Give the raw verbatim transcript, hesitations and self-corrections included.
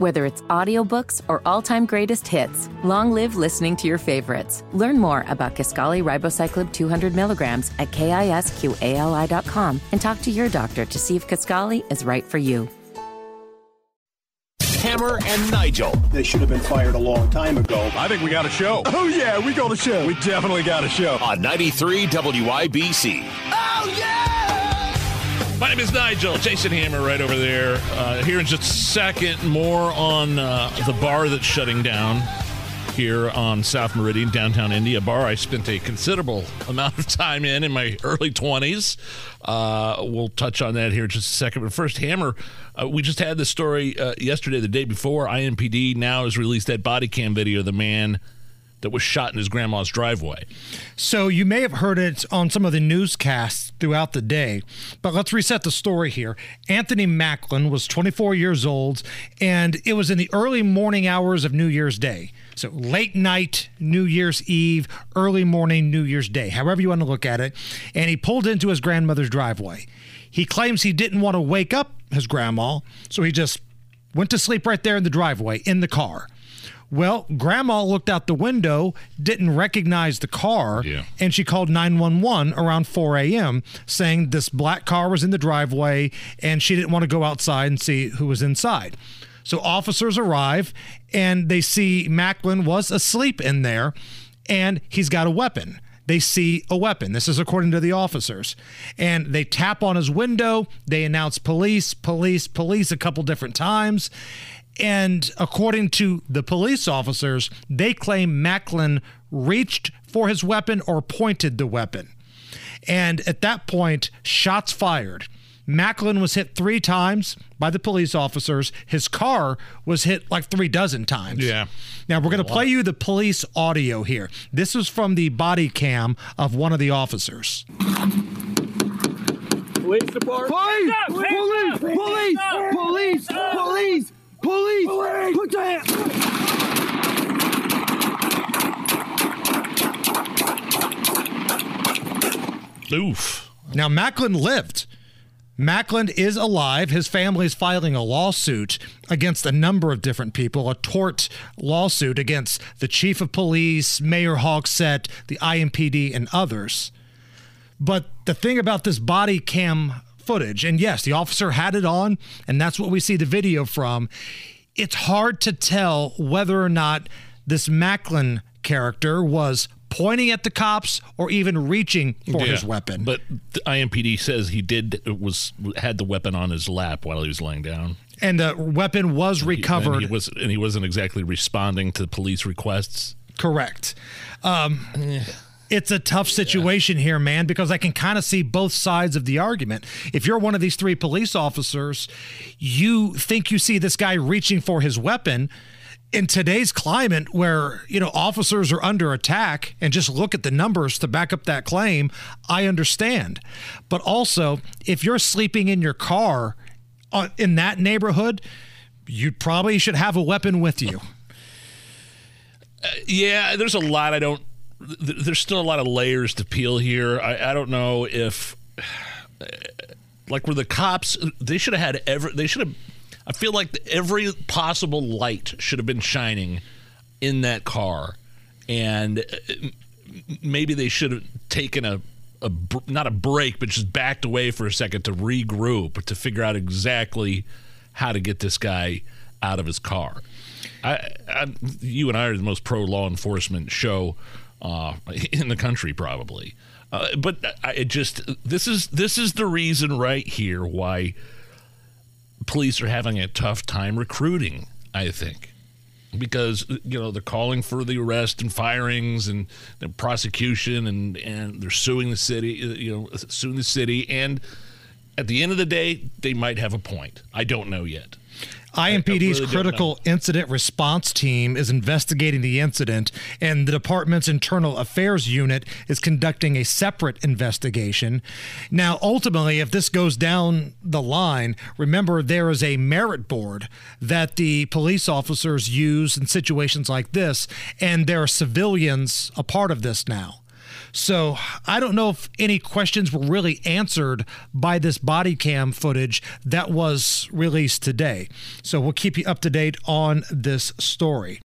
Whether it's audiobooks or all-time greatest hits, long live listening to your favorites. Learn more about Kisqali Ribociclib two hundred milligrams at kisqali dot com and talk to your doctor to see if Kisqali is right for you. Hammer and Nigel. They should have been fired a long time ago. I think we got a show. Oh, yeah, we got a show. We definitely got a show. On ninety-three W I B C. Oh, yeah! My name is Nigel. Jason Hammer right over there. Uh, here in just a second, more on uh, the bar that's shutting down here on South Meridian, downtown Indy. A bar I spent a considerable amount of time in in my early twenties. Uh, we'll touch on that here in just a second. But first, Hammer, uh, we just had the story uh, yesterday, the day before. I M P D now has released that body cam video of the man that was shot in his grandma's driveway. So you may have heard it on some of the newscasts throughout the day, but let's reset the story here. Anthony Macklin was twenty-four years old, and it was in the early morning hours of New Year's Day. So late night, New Year's Eve, early morning, New Year's Day, however you want to look at it. And he pulled into his grandmother's driveway. He claims he didn't want to wake up his grandma, so he just went to sleep right there in the driveway, in the car. Well, grandma looked out the window, didn't recognize the car, yeah. and she called nine one one around four a.m. saying this black car was in the driveway and she didn't want to go outside and see who was inside. So officers arrive and they see Macklin was asleep in there and he's got a weapon. They see a weapon. This is according to the officers. And they tap on his window. They announce police, police, police a couple different times. And according to the police officers, they claim Macklin reached for his weapon or pointed the weapon. And at that point, shots fired. Macklin was hit three times by the police officers. His car was hit like three dozen times. Yeah. Now, we're going to play you the police audio here. This is from the body cam of one of the officers. Police department. Police! Police! Police! Police! Police! Police! Police! Put your hands! Oof. Now, Macklin lived. Macklin is alive. His family is filing a lawsuit against a number of different people, a tort lawsuit against the chief of police, Mayor Hogsett, the I M P D, and others. But the thing about this body cam footage, and yes, the officer had it on, and that's what we see the video from. It's hard to tell whether or not this Macklin character was pointing at the cops or even reaching for yeah, his weapon. But the I M P D says he did was had the weapon on his lap while he was laying down. And the weapon was recovered. And he, and he, was, and he wasn't exactly responding to police requests. Correct. Um, yeah. It's a tough situation yeah. here, man, because I can kind of see both sides of the argument. If you're one of these three police officers, you think you see this guy reaching for his weapon. In today's climate where, you know, officers are under attack and just look at the numbers to back up that claim, I understand. But also, if you're sleeping in your car in that neighborhood, you probably should have a weapon with you. Uh, yeah, there's a lot I don't... There's still a lot of layers to peel here. I, I don't know if, like, were the cops? They should have had every. They should have. I feel like every possible light should have been shining in that car, and maybe they should have taken a, a not a break, but just backed away for a second to regroup to figure out exactly how to get this guy out of his car. I, I you and I are the most pro law enforcement show. Uh, in the country, probably, uh, but I it just this is this is the reason right here why police are having a tough time recruiting. I think because you know they're calling for the arrest and firings and the prosecution and, and they're suing the city, you know, suing the city. And at the end of the day, they might have a point. I don't know yet. I M P D's I really critical incident response team is investigating the incident, and the department's internal affairs unit is conducting a separate investigation. Now, ultimately, if this goes down the line, remember there is a merit board that the police officers use in situations like this, and there are civilians a part of this now. So I don't know if any questions were really answered by this body cam footage that was released today. So we'll keep you up to date on this story.